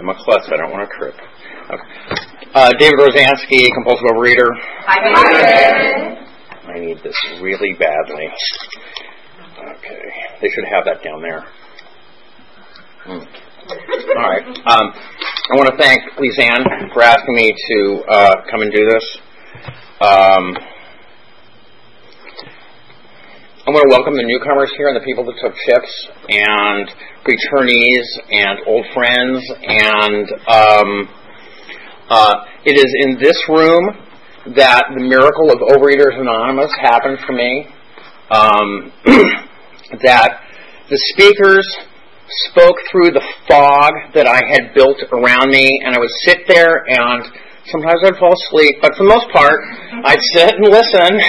I'm a klutz. I don't want to trip. Okay. David Rozanski, compulsive overeater. Hi, David. I need this really badly. Okay. They should have that down there. All right. I want to thank Lizanne for asking me to come and do this. I want to welcome the newcomers here and the people that took shifts and returnees and old friends. And it is in this room that the miracle of Overeaters Anonymous happened for me. That the speakers spoke through the fog that I had built around me, and I would sit there and sometimes I'd fall asleep, but for the most part, I'd sit and listen,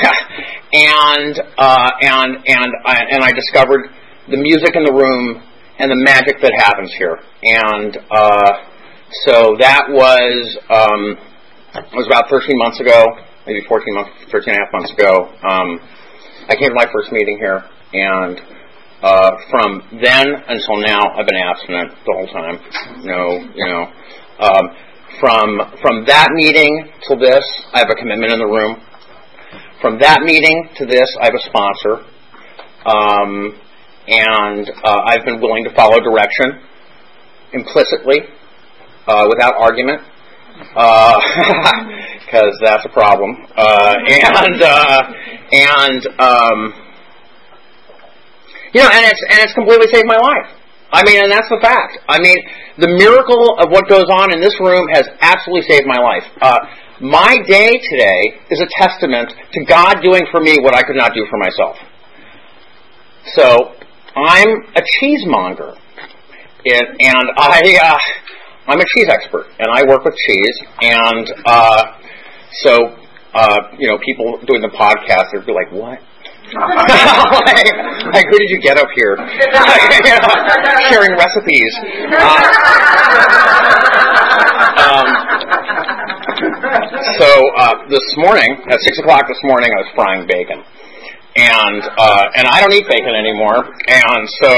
and I discovered the music in the room and the magic that happens here. And so that was about 13 months ago, maybe 14 months, 13 and a half months ago. I came to my first meeting here, and from then until now, I've been abstinent the whole time. From that meeting till this, I have a commitment in the room. From that meeting to this, I have a sponsor. I've been willing to follow direction implicitly, without argument, because that's a problem. And it's completely saved my life. I mean, and that's the fact. I mean, the miracle of what goes on in this room has absolutely saved my life. My day today is a testament to God doing for me what I could not do for myself. So, I'm a cheesemonger. I'm a cheese expert, and I work with cheese, and people doing the podcast, they'd be like, what? like, who did you get up here? Sharing recipes. This morning, at 6:00 this morning, I was frying bacon, and I don't eat bacon anymore, and so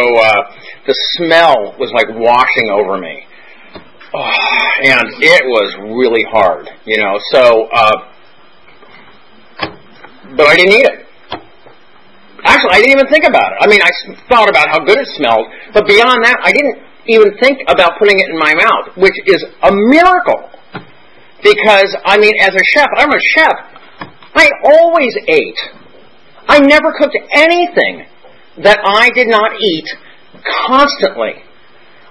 the smell was like washing over me, and it was really hard, So, but I didn't eat it. Actually, I didn't even think about it. I mean, I thought about how good it smelled, but beyond that, I didn't even think about putting it in my mouth, which is a miracle. Because, I mean, as a chef, I'm a chef. I always ate. I never cooked anything that I did not eat constantly.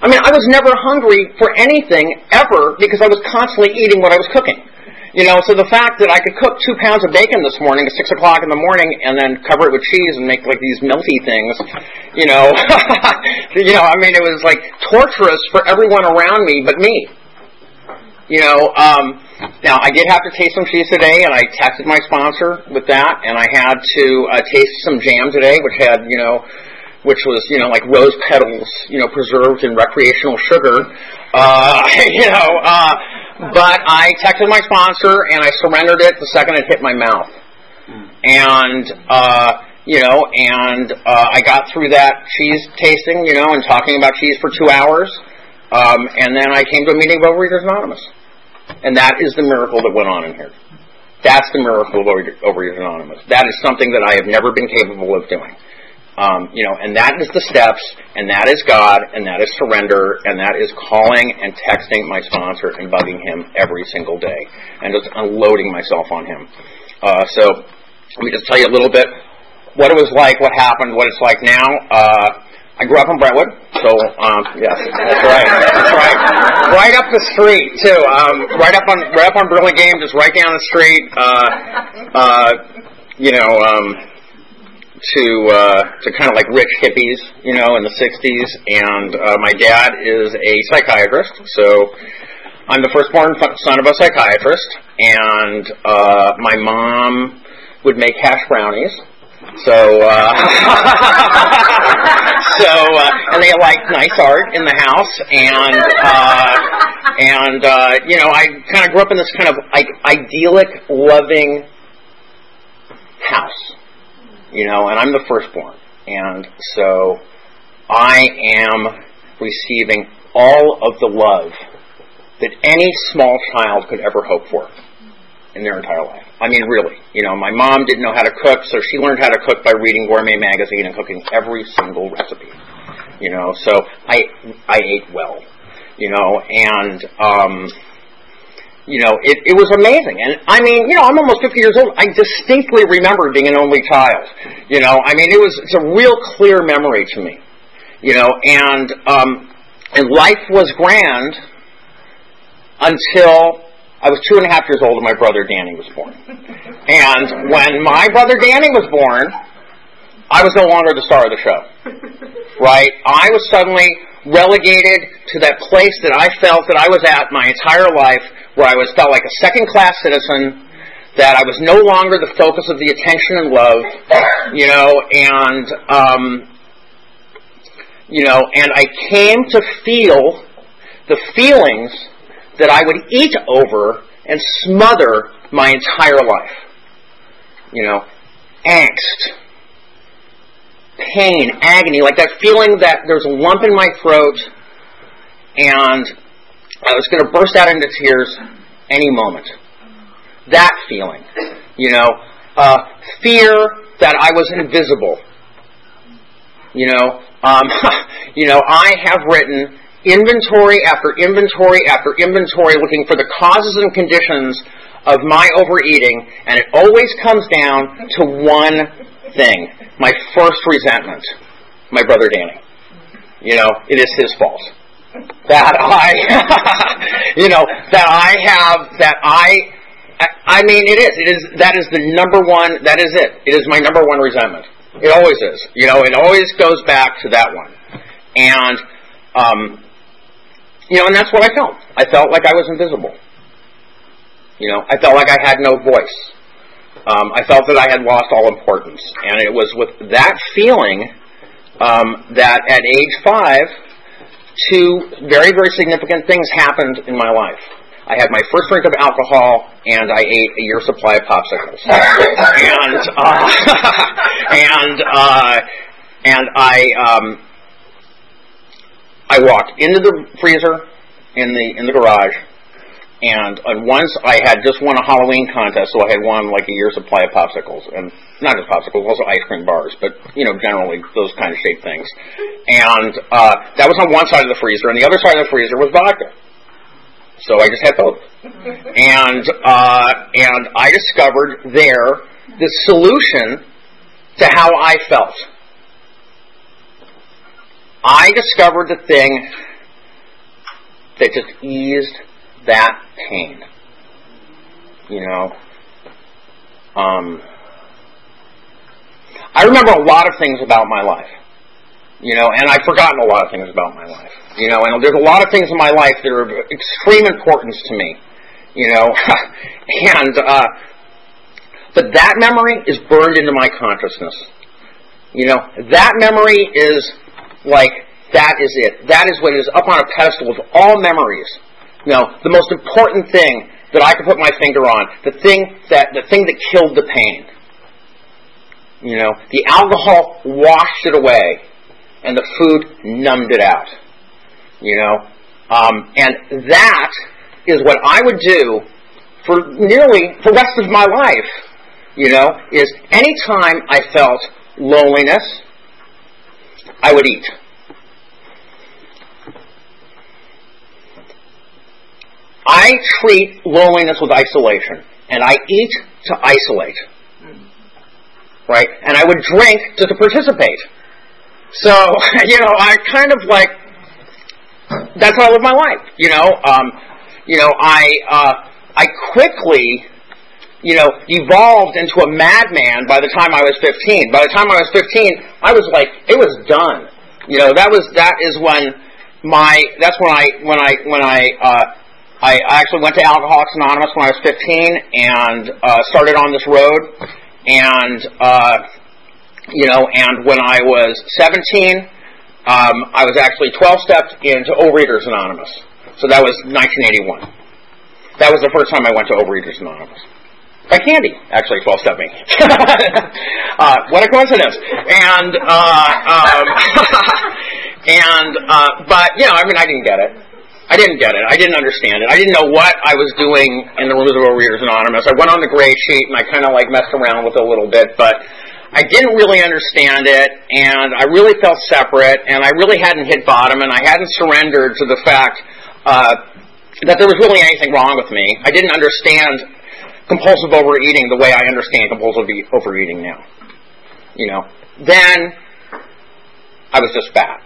I mean, I was never hungry for anything ever because I was constantly eating what I was cooking. So the fact that I could cook 2 pounds of bacon this morning at 6:00 in the morning and then cover it with cheese and make like these melty things, I mean, it was like torturous for everyone around me but me. Now I did have to taste some cheese today, and I texted my sponsor with that, and I had to taste some jam today, which had, like rose petals, preserved in recreational sugar, but I texted my sponsor, and I surrendered it the second it hit my mouth. And, I got through that cheese tasting, and talking about cheese for 2 hours, and then I came to a meeting of Overeaters Anonymous. And that is the miracle that went on in here. That's the miracle of Overeaters Anonymous. That is something that I have never been capable of doing. And that is the steps, and that is God, and that is surrender, and that is calling and texting my sponsor and bugging him every single day, and just unloading myself on him. So let me just tell you a little bit what it was like, what happened, what it's like now. I grew up in Brentwood, so yes, that's right. Right up the street too. Right up on Burlingame, just right down the street. to kind of like rich hippies, you know, in the 60s, and my dad is a psychiatrist, so I'm the firstborn son of a psychiatrist, and my mom would make hash brownies, so, and they had like nice art in the house, and you know, I kind of grew up in this kind of like idyllic, loving house, you know, and I'm the firstborn, and so I am receiving all of the love that any small child could ever hope for in their entire life. I mean, really, you know, my mom didn't know how to cook, so she learned how to cook by reading Gourmet Magazine and cooking every single recipe, you know, so I ate well, you know, and, you know, it was amazing. And I mean, you know, I'm almost 50 years old. I distinctly remember being an only child. You know, I mean, it's a real clear memory to me. You know, and life was grand until I was 2.5 years old and my brother Danny was born. And when my brother Danny was born, I was no longer the star of the show. Right? I was suddenly relegated to that place that I felt that I was at my entire life, where I felt like a second-class citizen, that I was no longer the focus of the attention and love, you know, and, you know, and I came to feel the feelings that I would eat over and smother my entire life, you know, angst, pain, agony, like that feeling that there's a lump in my throat and I was going to burst out into tears any moment. That feeling, you know, fear that I was invisible. You know, you know, I have written inventory after inventory after inventory looking for the causes and conditions of my overeating, and it always comes down to one thing. My first resentment, my brother Danny. You know, it is his fault that I, you know, that I have, that I mean, it is, that is the number one, that is it. It is my number one resentment. It always is. You know, it always goes back to that one. And, you know, and that's what I felt. I felt like I was invisible. You know, I felt like I had no voice. I felt that I had lost all importance, and it was with that feeling that at age 5, 2 very, very significant things happened in my life. I had my first drink of alcohol, and I ate a year's supply of popsicles, and I walked into the freezer in the garage. And once I had just won a Halloween contest, so I had won like a year's supply of popsicles, and not just popsicles, also ice cream bars, but you know, generally those kind of shaped things. And that was on one side of the freezer, and the other side of the freezer was vodka. So I just had both. And I discovered there the solution to how I felt. I discovered the thing that just eased that pain, you know. I remember a lot of things about my life, you know, and I've forgotten a lot of things about my life, you know, and there's a lot of things in my life that are of extreme importance to me, you know, and, but that memory is burned into my consciousness, you know. That memory is like, that is it. That is what is up on a pedestal of all memories. No, the most important thing that I could put my finger on, the thing that killed the pain. You know, the alcohol washed it away, and the food numbed it out. You know, and that is what I would do for the rest of my life. You know, is any time I felt loneliness, I would eat. I treat loneliness with isolation, and I eat to isolate, right? And I would drink to participate. So, you know, I kind of like, that's how I live my life, you know. You know, I quickly you know, evolved into a madman by the time I was 15. By the time I was 15, I was like, it was done. You know, that's when I actually went to Alcoholics Anonymous when I was 15 and started on this road. And you know, and when I was 17, I was actually 12-stepped into Overeaters Anonymous. So that was 1981. That was the first time I went to Overeaters Anonymous. By Candy, actually, 12-step me. What a coincidence. And, but, you know, I mean, I didn't get it. I didn't understand it. I didn't know what I was doing in the rooms of Overeaters Anonymous. I went on the gray sheet and I kind of like messed around with it a little bit, but I didn't really understand it, and I really felt separate, and I really hadn't hit bottom, and I hadn't surrendered to the fact that there was really anything wrong with me. I didn't understand compulsive overeating the way I understand compulsive overeating now. You know, then I was just fat.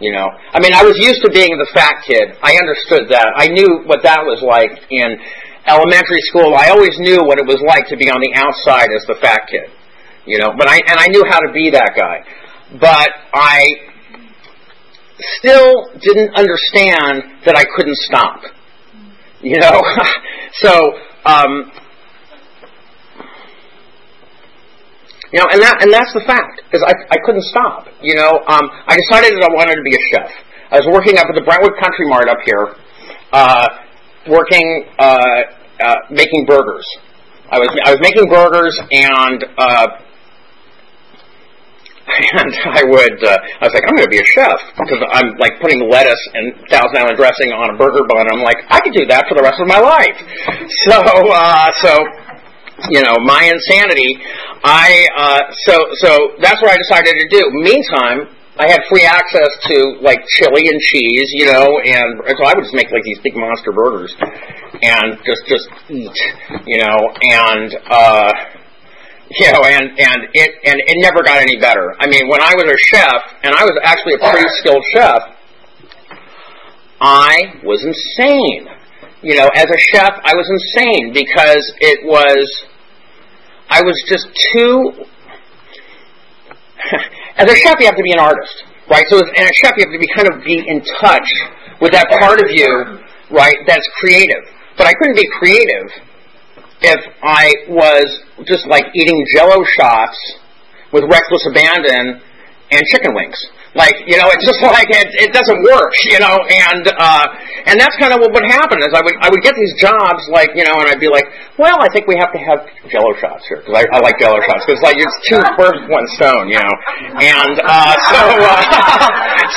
You know, I mean, I was used to being the fat kid. I understood that. I knew what that was like in elementary school. I always knew what it was like to be on the outside as the fat kid. You know, but I knew how to be that guy. But I still didn't understand that I couldn't stop. You know, so. You know, and that's the fact, because I couldn't stop. You know, I decided that I wanted to be a chef. I was working up at the Brentwood Country Mart up here, making burgers. I was making burgers, and I was like, I'm going to be a chef, because I'm like putting lettuce and Thousand Island dressing on a burger bun. I'm like, I could do that for the rest of my life. So you know, my insanity. So that's what I decided to do. Meantime, I had free access to like chili and cheese, you know, and so I would just make like these big monster burgers and just eat, you know, and. You know, and it never got any better. I mean, when I was a chef, and I was actually a pretty skilled chef, I was insane. You know, as a chef, I was insane because I was just too... As a chef, you have to be an artist, right? So as a chef, you have to be in touch with that part of you, right, that's creative. But I couldn't be creative if I was just like eating Jell-O shots with reckless abandon and chicken wings. Like, you know, it's just like, it doesn't work, you know, and that's kind of what would happen is I would get these jobs, like, you know, and I'd be like, well, I think we have to have Jell-O shots here, because I like Jell-O shots, because, like, it's two birds, one stone, you know, and,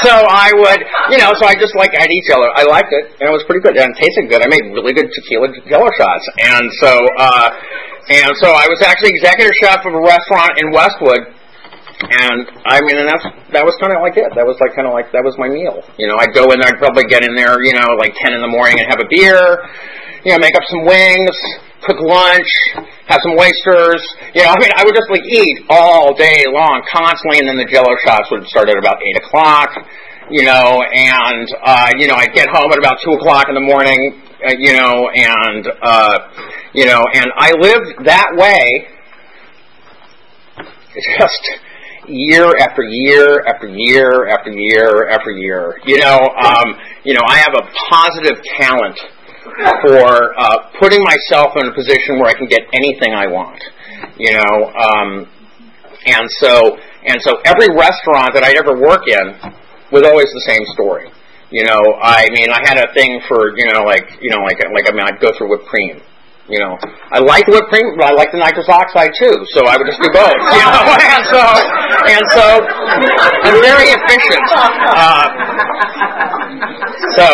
so I would, you know, so I just, like, I'd eat Jell-O, I liked it, and it was pretty good, and it tasted good, I made really good tequila Jell-O shots, and so I was actually executive chef of a restaurant in Westwood. And I mean, and that was kind of like it. That was like kind of like that was my meal. You know, I'd go in, I'd probably get in there, you know, like 10 in the morning, and have a beer. You know, make up some wings, cook lunch, have some oysters. You know, I mean, I would just like eat all day long, constantly. And then the Jell-O shots would start at about 8 o'clock. You know, and you know, I'd get home at about 2 o'clock in the morning. You know, and I lived that way. Just. Year after year after year after year after year, you know, I have a positive talent for putting myself in a position where I can get anything I want, you know, and so every restaurant that I'd ever work in was always the same story, you know. I mean, I had a thing for, like I mean, I'd go through whipped cream. You know, I like the whipped cream, but I like the nitrous oxide too, so I would just do both. You know, and so I'm very efficient. So,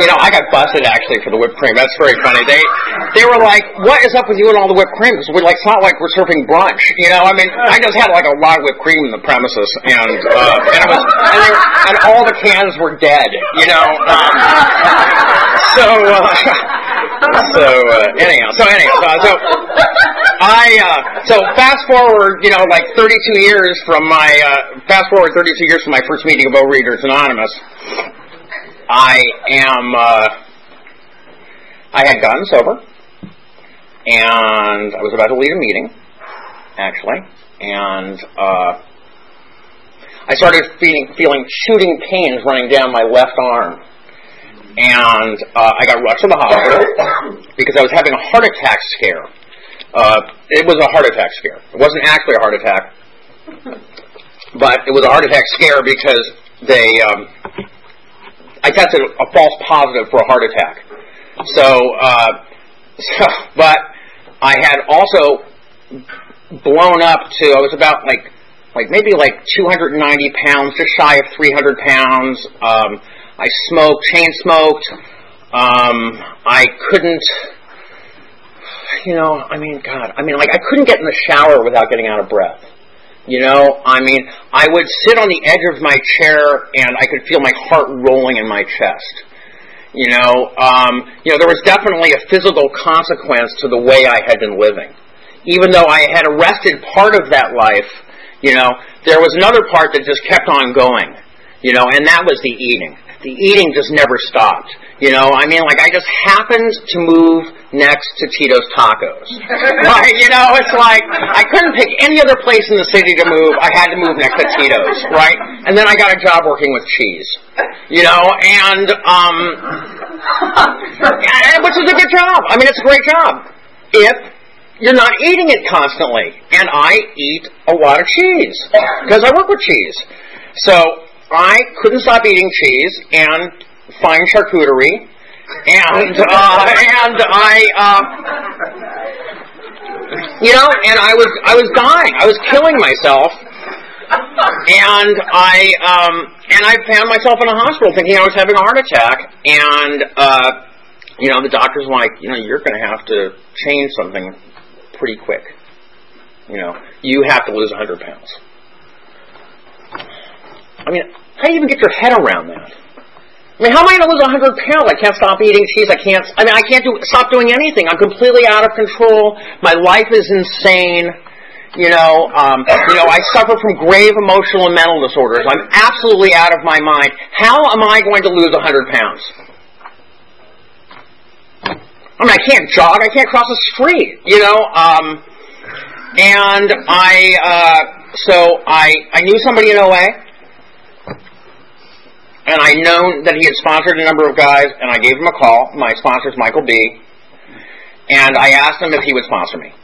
you know, I got busted actually for the whipped cream. That's very funny. They were like, "What is up with you and all the whipped cream?" Because we're like, it's not like we're serving brunch, you know. I mean, I just had like a lot of whipped cream in the premises, and all the cans were dead, you know. So anyhow, I So fast forward, you know, like 32 years from my, fast forward 32 years from my first meeting of Overeaters Anonymous, I had gotten sober, and I was about to lead a meeting, actually, and, I started feeling shooting pains running down my left arm. And I got rushed to the hospital because I was having a heart attack scare. It was a heart attack scare. It wasn't actually a heart attack, but it was a heart attack scare because they I tested a false positive for a heart attack. So but I had also blown up to, I was about maybe 290 pounds, just shy of 300 pounds. I smoked, chain smoked. I couldn't, I couldn't get in the shower without getting out of breath. You know, I mean, I would sit on the edge of my chair and I could feel my heart rolling in my chest. There was definitely a physical consequence to the way I had been living. Even though I had arrested part of that life, there was another part that just kept on going, and that was the eating. The eating just never stopped. I just happened to move next to Tito's Tacos. I couldn't pick any other place in the city to move. I had to move next to Tito's, right? And then I got a job working with cheese, and which is a good job. I mean, it's a great job if you're not eating it constantly. And I eat a lot of cheese because I work with cheese. So I couldn't stop eating cheese and fine charcuterie, and I was dying. I was killing myself, and I found myself in a hospital thinking I was having a heart attack, and the doctor's like, you're going to have to change something pretty quick. You have to lose 100 pounds. I mean, how do you even get your head around that? I mean, how am I going to lose 100 pounds? I can't stop eating cheese. I can't stop doing anything. I'm completely out of control. My life is insane. I suffer from grave emotional and mental disorders. I'm absolutely out of my mind. How am I going to lose 100 pounds? I mean, I can't jog. I can't cross the street, and I knew somebody in OA. And I known that he had sponsored a number of guys, and I gave him a call. My sponsor's Michael B. And I asked him if he would sponsor me.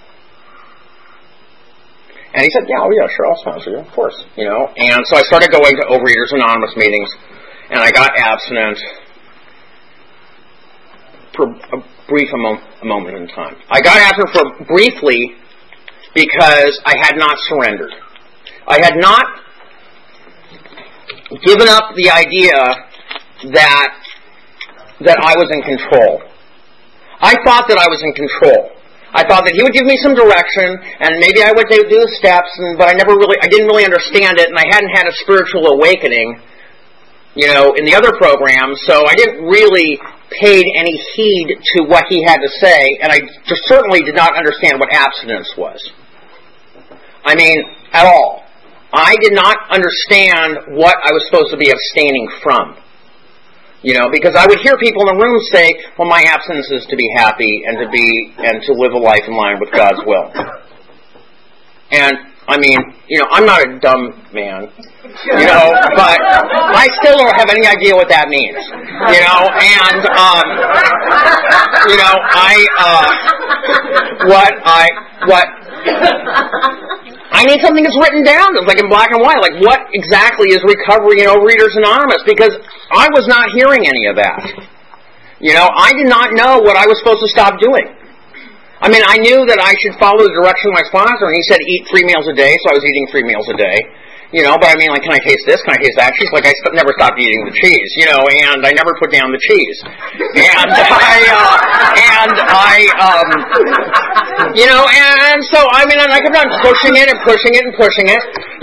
And he said, sure, I'll sponsor you, of course. And so I started going to Overeaters Anonymous meetings, and I got abstinent for a moment in time. I got abstinent briefly because I had not surrendered. I had not given up the idea that I was in control. I thought that I was in control. I thought that he would give me some direction, and maybe I would do the steps, but I didn't really understand it, and I hadn't had a spiritual awakening, in the other program, so I didn't really paid any heed to what he had to say, and I just certainly did not understand what abstinence was. I mean, at all. I did not understand what I was supposed to be abstaining from, because I would hear people in the room say, well, my abstinence is to be happy and to live a life in line with God's will. And, I'm not a dumb man, but I still don't have any idea what that means, and, I need something that's written down, that's in black and white, what exactly is recovery in Overeaters Anonymous, because I was not hearing any of that. I did not know what I was supposed to stop doing. I mean, I knew that I should follow the direction of my sponsor, and he said eat 3 meals a day, so I was eating 3 meals a day. Can I taste this? Can I taste that? She's like, I never stopped eating the cheese, and I never put down the cheese. And I kept on pushing it and pushing it and pushing it,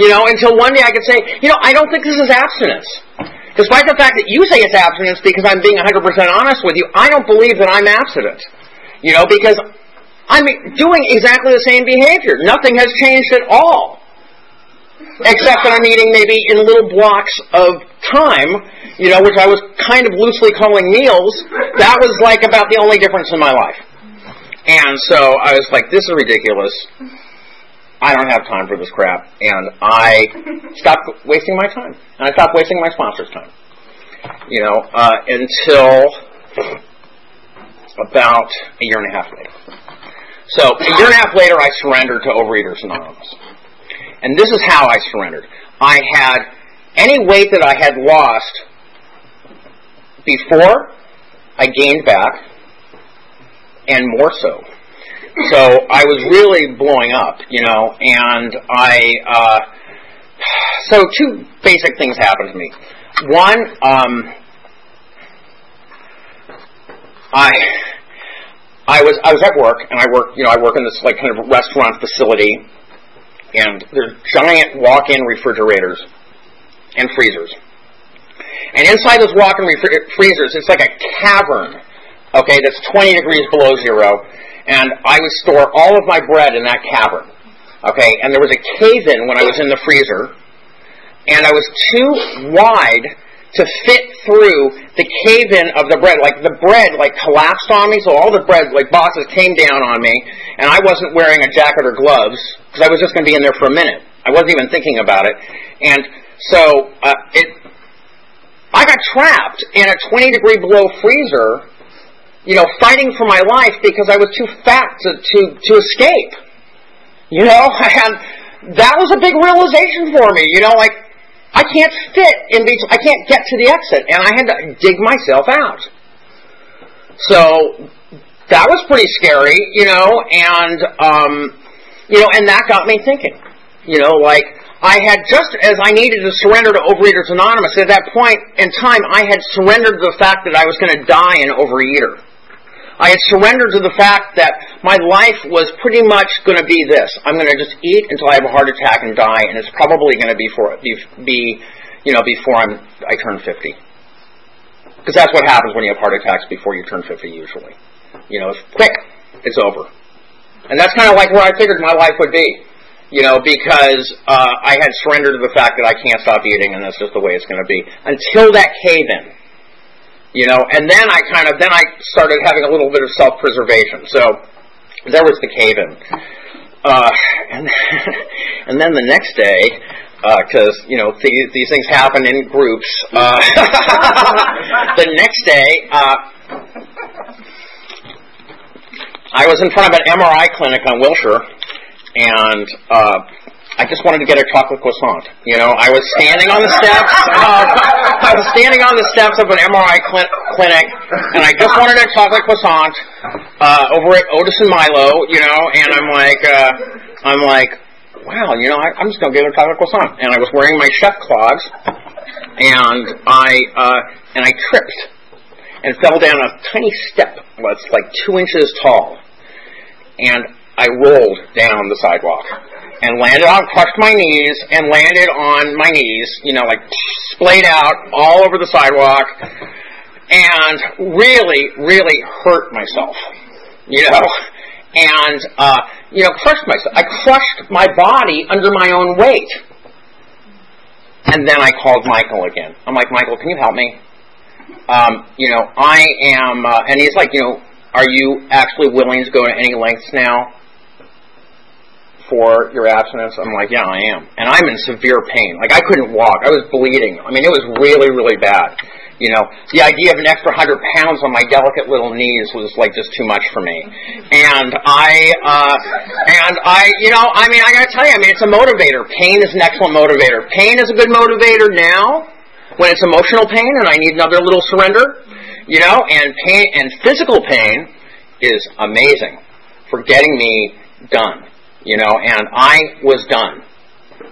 until one day I could say, I don't think this is abstinence. Despite the fact that you say it's abstinence because I'm being 100% honest with you, I don't believe that I'm abstinent, because I'm doing exactly the same behavior. Nothing has changed at all. Except that I'm eating maybe in little blocks of time, you know, which I was kind of loosely calling meals. That was like about the only difference in my life. And so I was like, this is ridiculous. I don't have time for this crap. And I stopped wasting my time. And I stopped wasting my sponsor's time. You know, until about a year and a half later. So a year and a half later, I surrendered to Overeaters Anonymous. And this is how I surrendered. I had any weight that I had lost before, I gained back, and more so. So I was really blowing up, you know, and so two basic things happened to me. One, I was at work, and I work in this like kind of restaurant facility. And there's giant walk-in refrigerators and freezers. And inside those walk-in freezers, it's like a cavern, okay, that's 20 degrees below zero. And I would store all of my bread in that cavern, okay. And there was a cave-in when I was in the freezer. And I was too wide to fit through the cave-in of the bread. Like, the bread, like, collapsed on me, so all the bread, like, bosses came down on me, and I wasn't wearing a jacket or gloves, because I was just going to be in there for a minute. I wasn't even thinking about it. And so, I got trapped in a 20-degree below freezer, you know, fighting for my life because I was too fat to escape. You know, that was a big realization for me, you know, like, I can't fit in these, I can't get to the exit, and I had to dig myself out. So that was pretty scary, you know, and you know, and that got me thinking. You know, like I had just as I needed to surrender to Overeaters Anonymous, at that point in time I had surrendered to the fact that I was going to die an overeater. I had surrendered to the fact that my life was pretty much going to be this. I'm going to just eat until I have a heart attack and die, and it's probably going to be before I turn 50. Because that's what happens when you have heart attacks before you turn 50 usually. You know, it's quick, it's over. And that's kind of like where I figured my life would be. You know, because I had surrendered to the fact that I can't stop eating, and that's just the way it's going to be. Until that cave-in. You know, and then I started having a little bit of self-preservation. So there was the cave-in, and then the next day, because you know these things happen in groups. The next day, I was in front of an MRI clinic on Wilshire, and I just wanted to get a chocolate croissant. You know, I was standing on the steps. I was standing on the steps of an MRI clinic, and I just wanted a chocolate croissant over at Otis and Milo. You know, and I'm like, wow. You know, I'm just gonna get a chocolate croissant. And I was wearing my chef clogs, and I tripped and fell down a tiny step that's like 2 inches tall, and I rolled down the sidewalk. And landed on, crushed my knees, and landed on my knees, you know, like splayed out all over the sidewalk, and really, really hurt myself, you know, and, you know, crushed myself. I crushed my body under my own weight. And then I called Michael again. I'm like, Michael, can you help me? You know, I am, and he's like, you know, are you actually willing to go to any lengths now for your abstinence? I'm like, yeah, I am. And I'm in severe pain. Like, I couldn't walk. I was bleeding. I mean, it was really, really bad. You know, the idea of an extra 100 pounds on my delicate little knees was, like, just too much for me. And I, you know, I mean, I gotta tell you, I mean, it's a motivator. Pain is an excellent motivator. Pain is a good motivator now when it's emotional pain and I need another little surrender, you know, and pain and physical pain is amazing for getting me done. You know, and I was done,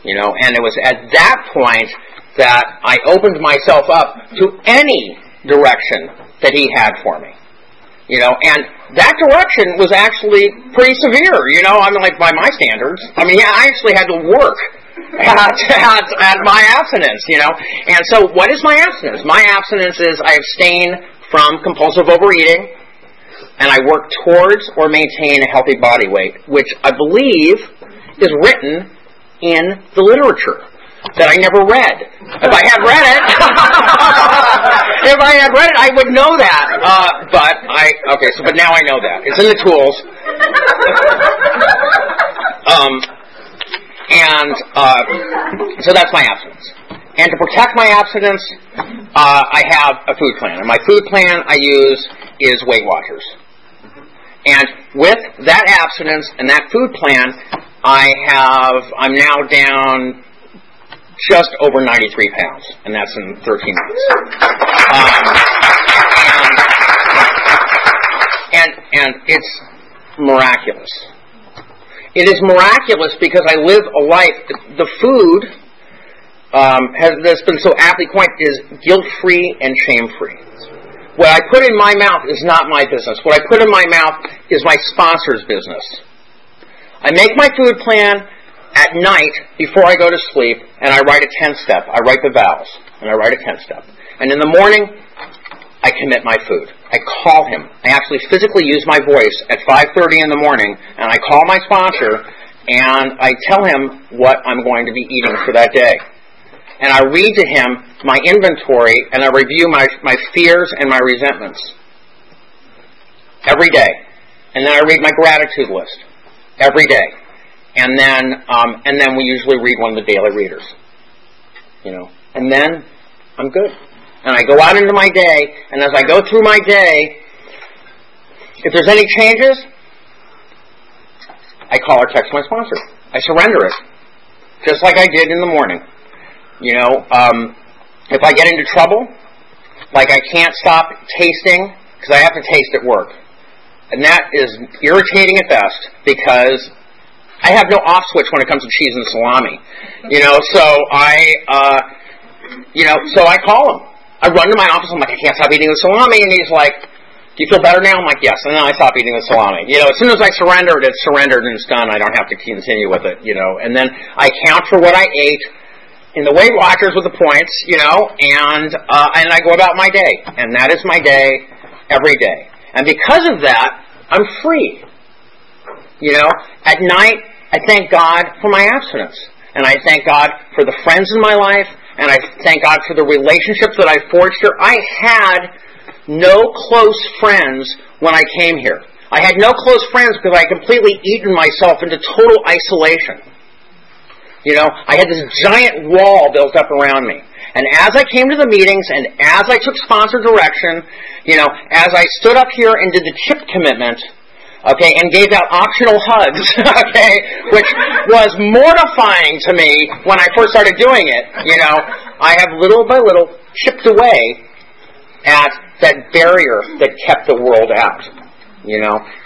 you know, and it was at that point that I opened myself up to any direction that he had for me, you know, and that direction was actually pretty severe, you know, I mean, like, by my standards, I mean, yeah, I actually had to work at my abstinence, you know, and so what is my abstinence? My abstinence is I abstain from compulsive overeating, and I work towards or maintain a healthy body weight, which I believe is written in the literature that I never read. If I had read it, I would know that. But now I know that. It's in the tools. So that's my abstinence. And to protect my abstinence, I have a food plan. And my food plan I use is Weight Watchers. And with that abstinence and that food plan, I'm now down just over 93 pounds, and that's in 13 months. And it's miraculous. It is miraculous because I live a life. The food that's been so aptly coined is guilt-free and shame-free. What I put in my mouth is not my business. What I put in my mouth is my sponsor's business. I make my food plan at night before I go to sleep, and I write a 10-step. I write the vows, and I write a 10-step. And in the morning, I commit my food. I call him. I actually physically use my voice at 5:30 in the morning, and I call my sponsor, and I tell him what I'm going to be eating for that day. And I read to him my inventory, and I review my fears and my resentments every day. And then I read my gratitude list every day. And then we usually read one of the daily readers, And then I'm good. And I go out into my day, and as I go through my day, if there's any changes, I call or text my sponsor. I surrender it, just like I did in the morning. If I get into trouble, like I can't stop tasting, because I have to taste at work. And that is irritating at best, because I have no off switch when it comes to cheese and salami, So I call him. I run to my office. I'm like, I can't stop eating the salami, and he's like, "Do you feel better now?" I'm like, "Yes." And then I stop eating the salami. As soon as I surrender it, it's surrendered and it's done. I don't have to continue with it, And then I count for what I ate in the Weight Watchers with the points, and I go about my day, and that is my day every day. And because of that, I'm free. At night, I thank God for my abstinence. And I thank God for the friends in my life. And I thank God for the relationships that I forged here. I had no close friends when I came here. I had no close friends because I had completely eaten myself into total isolation. I had this giant wall built up around me. And as I came to the meetings and as I took sponsor direction, as I stood up here and did the chip commitment, and gave out optional hugs, which was mortifying to me when I first started doing it, I have little by little chipped away at that barrier that kept the world out,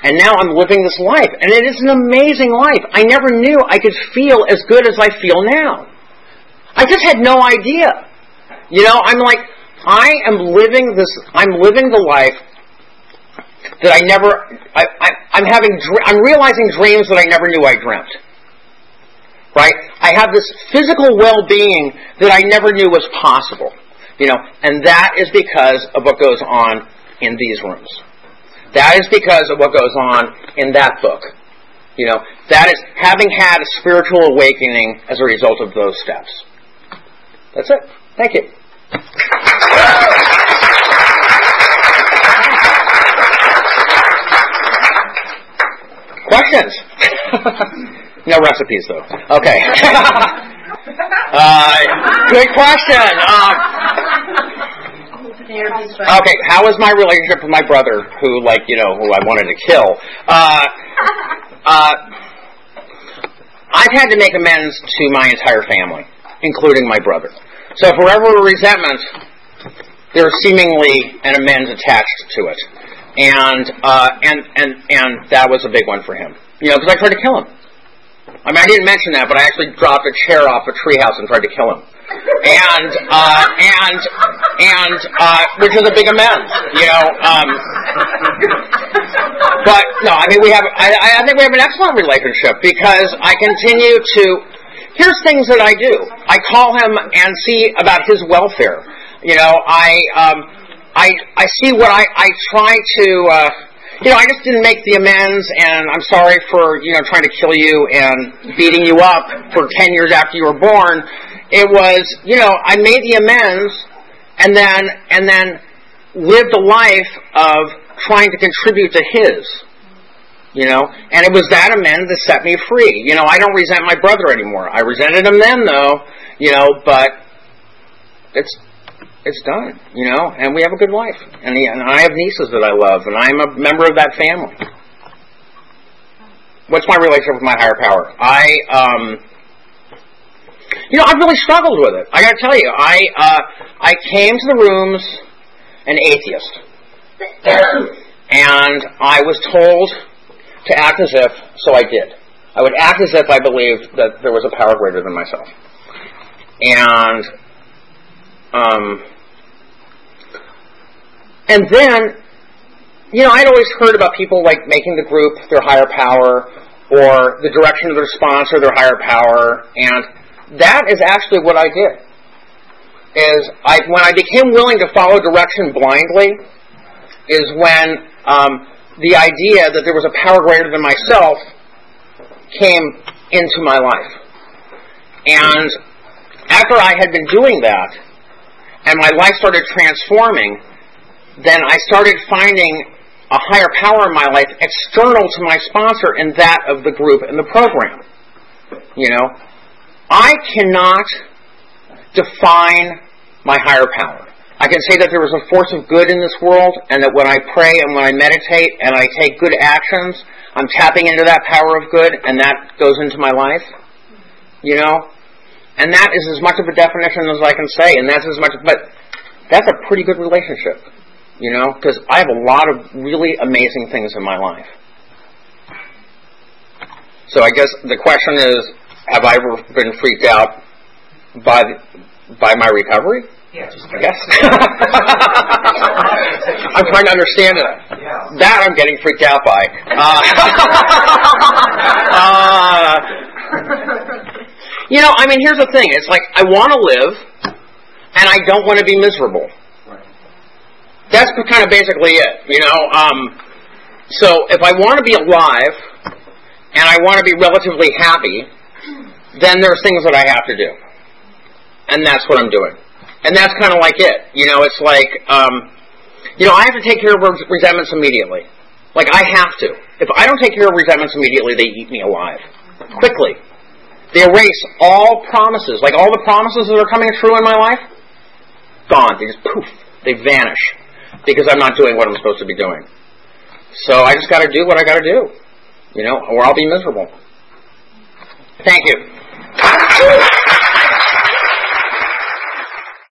and now I'm living this life, and it is an amazing life. I never knew I could feel as good as I feel now. I just had no idea. I'm living the life that I'm realizing dreams that I never knew I dreamt. Right? I have this physical well-being that I never knew was possible. And that is because of what goes on in these rooms. That is because of what goes on in that book. That is having had a spiritual awakening as a result of those steps. That's it. Thank you. Questions? No recipes, though. Okay. Good question. Okay, how is my relationship with my brother, who I wanted to kill? I've had to make amends to my entire family, including my brother. So forever resentment, there's seemingly an amends attached to it. And that was a big one for him, because I tried to kill him. I mean, I didn't mention that, but I actually dropped a chair off a treehouse and tried to kill him, which was a big amends, But no, I mean, I think we have an excellent relationship because I continue to. Here's things that I do. I call him and see about his welfare. I see what I try to you know, I just didn't make the amends, and I'm sorry for, you know, trying to kill you and beating you up for 10 years after you were born. It was, you know, I made the amends and then lived a life of trying to contribute to his. You know, and it was that amend that set me free. You know, I don't resent my brother anymore. I resented him then, though, you know, but it's done, you know, and we have a good life. And I have nieces that I love, and I'm a member of that family. What's my relationship with my higher power? You know, I've really struggled with it. I got to tell you, I came to the rooms an atheist. And I was told to act as if, so I did. I would act as if I believed that there was a power greater than myself. And then, you know, I'd always heard about people like making the group their higher power, or the direction of their sponsor their higher power, and that is actually what I did. When I became willing to follow direction blindly, is when the idea that there was a power greater than myself came into my life. And after I had been doing that, and my life started transforming, then I started finding a higher power in my life external to my sponsor and that of the group and the program. You know, I cannot define my higher power. I can say that there is a force of good in this world, and that when I pray and when I meditate and I take good actions, I'm tapping into that power of good, and that goes into my life, you know? And that is as much of a definition as I can say, and that's as much, but that's a pretty good relationship, you know? Because I have a lot of really amazing things in my life. So I guess the question is, have I ever been freaked out by my recovery? Yes. I guess. I'm trying to understand it. That I'm getting freaked out by. You know, I mean, here's the thing. It's like, I want to live, and I don't want to be miserable. That's kind of basically it, you know. So if I want to be alive, and I want to be relatively happy, then there's things that I have to do. And that's what I'm doing. And that's kind of like it. You know, it's like, you know, I have to take care of resentments immediately. Like, I have to. If I don't take care of resentments immediately, they eat me alive. Quickly. They erase all promises. Like, all the promises that are coming true in my life, gone. They just poof. They vanish. Because I'm not doing what I'm supposed to be doing. So I just got to do what I got to do. You know, or I'll be miserable. Thank you.